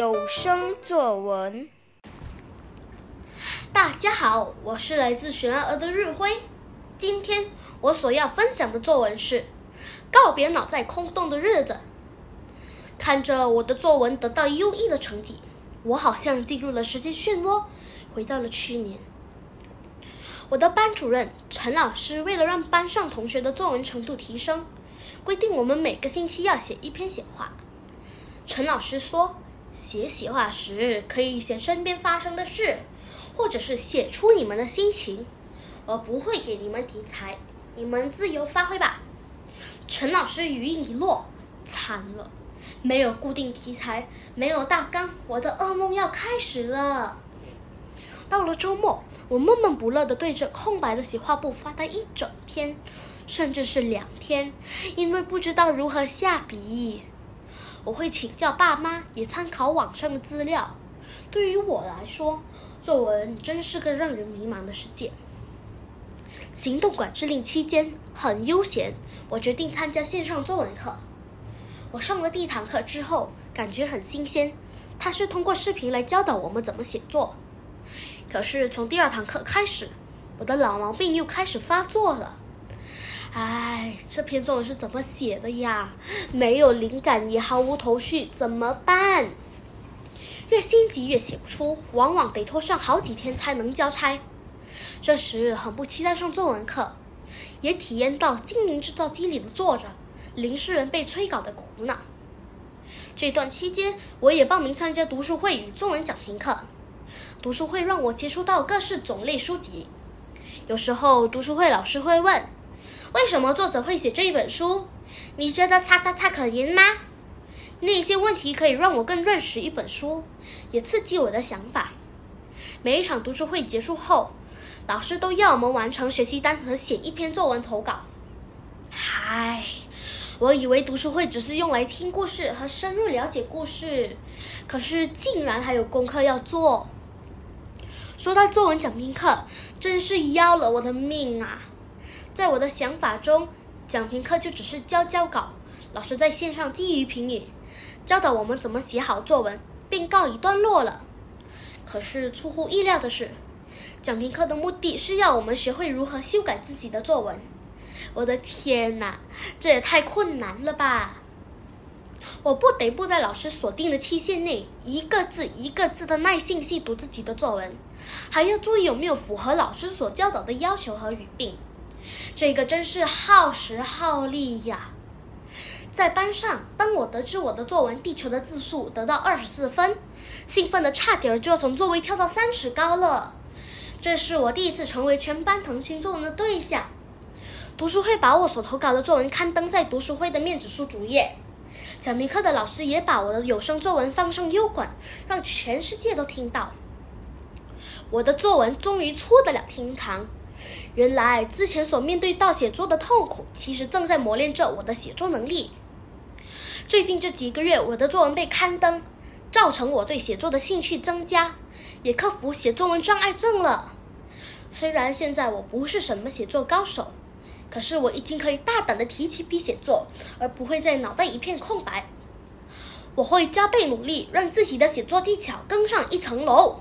有声作文。大家好，我是来自雪兰莪的日晖。今天我所要分享的作文是《告别脑袋空洞的日子》。看着我的作文得到优异的成绩，我好像进入了时间漩涡，回到了去年。我的班主任陈老师为了让班上同学的作文程度提升，规定我们每个星期要写一篇写话。陈老师说，写写话时可以写身边发生的事，或者是写出你们的心情，我不会给你们题材，你们自由发挥吧。陈老师语音一落，惨了，没有固定题材，没有大纲，我的噩梦要开始了。到了周末，我闷闷不乐地对着空白的写话簿发呆一整天，甚至是2天，因为不知道如何下笔。我会请教爸妈，也参考网上的资料。对于我来说，作文真是个让人迷茫的世界。行动管制令期间很悠闲，我决定参加线上作文课。我上了第1堂课之后，感觉很新鲜，它是通过视频来教导我们怎么写作。可是从第2堂课开始，我的老毛病又开始发作了。这篇作文是怎么写的呀？没有灵感，也毫无头绪，怎么办？越心急越写不出，往往得拖上好几天才能交差。这时很不期待上作文课，也体验到《精灵制造机》里的作者林世仁被催稿的苦恼。这段期间，我也报名参加读书会与作文讲评课。读书会让我接触到各式种类书籍，有时候读书会老师会问，为什么作者会写这一本书？你觉得"可怜吗？"那些问题可以让我更认识一本书，也刺激我的想法。每一场读书会结束后，老师都要我们完成学习单和写一篇作文投稿。我以为读书会只是用来听故事和深入了解故事，可是竟然还有功课要做。说到作文讲评课，真是要了我的命啊！在我的想法中，讲评课就只是交稿，老师在线上基于评语教导我们怎么写好作文，并告一段落了。可是出乎意料的是，讲评课的目的是要我们学会如何修改自己的作文。我的天哪，这也太困难了吧！我不得不在老师锁定的期限内，一个字一个字的耐心细读自己的作文，还要注意有没有符合老师所教导的要求和语病。这个真是耗时耗力呀！在班上，当我得知我的作文《地球的自述》得到24分，兴奋的差点就要从座位跳到3尺高了。这是我第一次成为全班同情作文的对象。读书会把我所投稿的作文刊登在读书会的面子书主页，讲评课的老师也把我的有声作文放上优管，让全世界都听到。我的作文终于出得了厅堂。原来之前所面对到写作的痛苦，其实正在磨练着我的写作能力。最近这几个月，我的作文被刊登，造成我对写作的兴趣增加，也克服写作文障碍症了。虽然现在我不是什么写作高手，可是我已经可以大胆地提起笔写作，而不会在脑袋一片空白。我会加倍努力，让自己的写作技巧更上一层楼。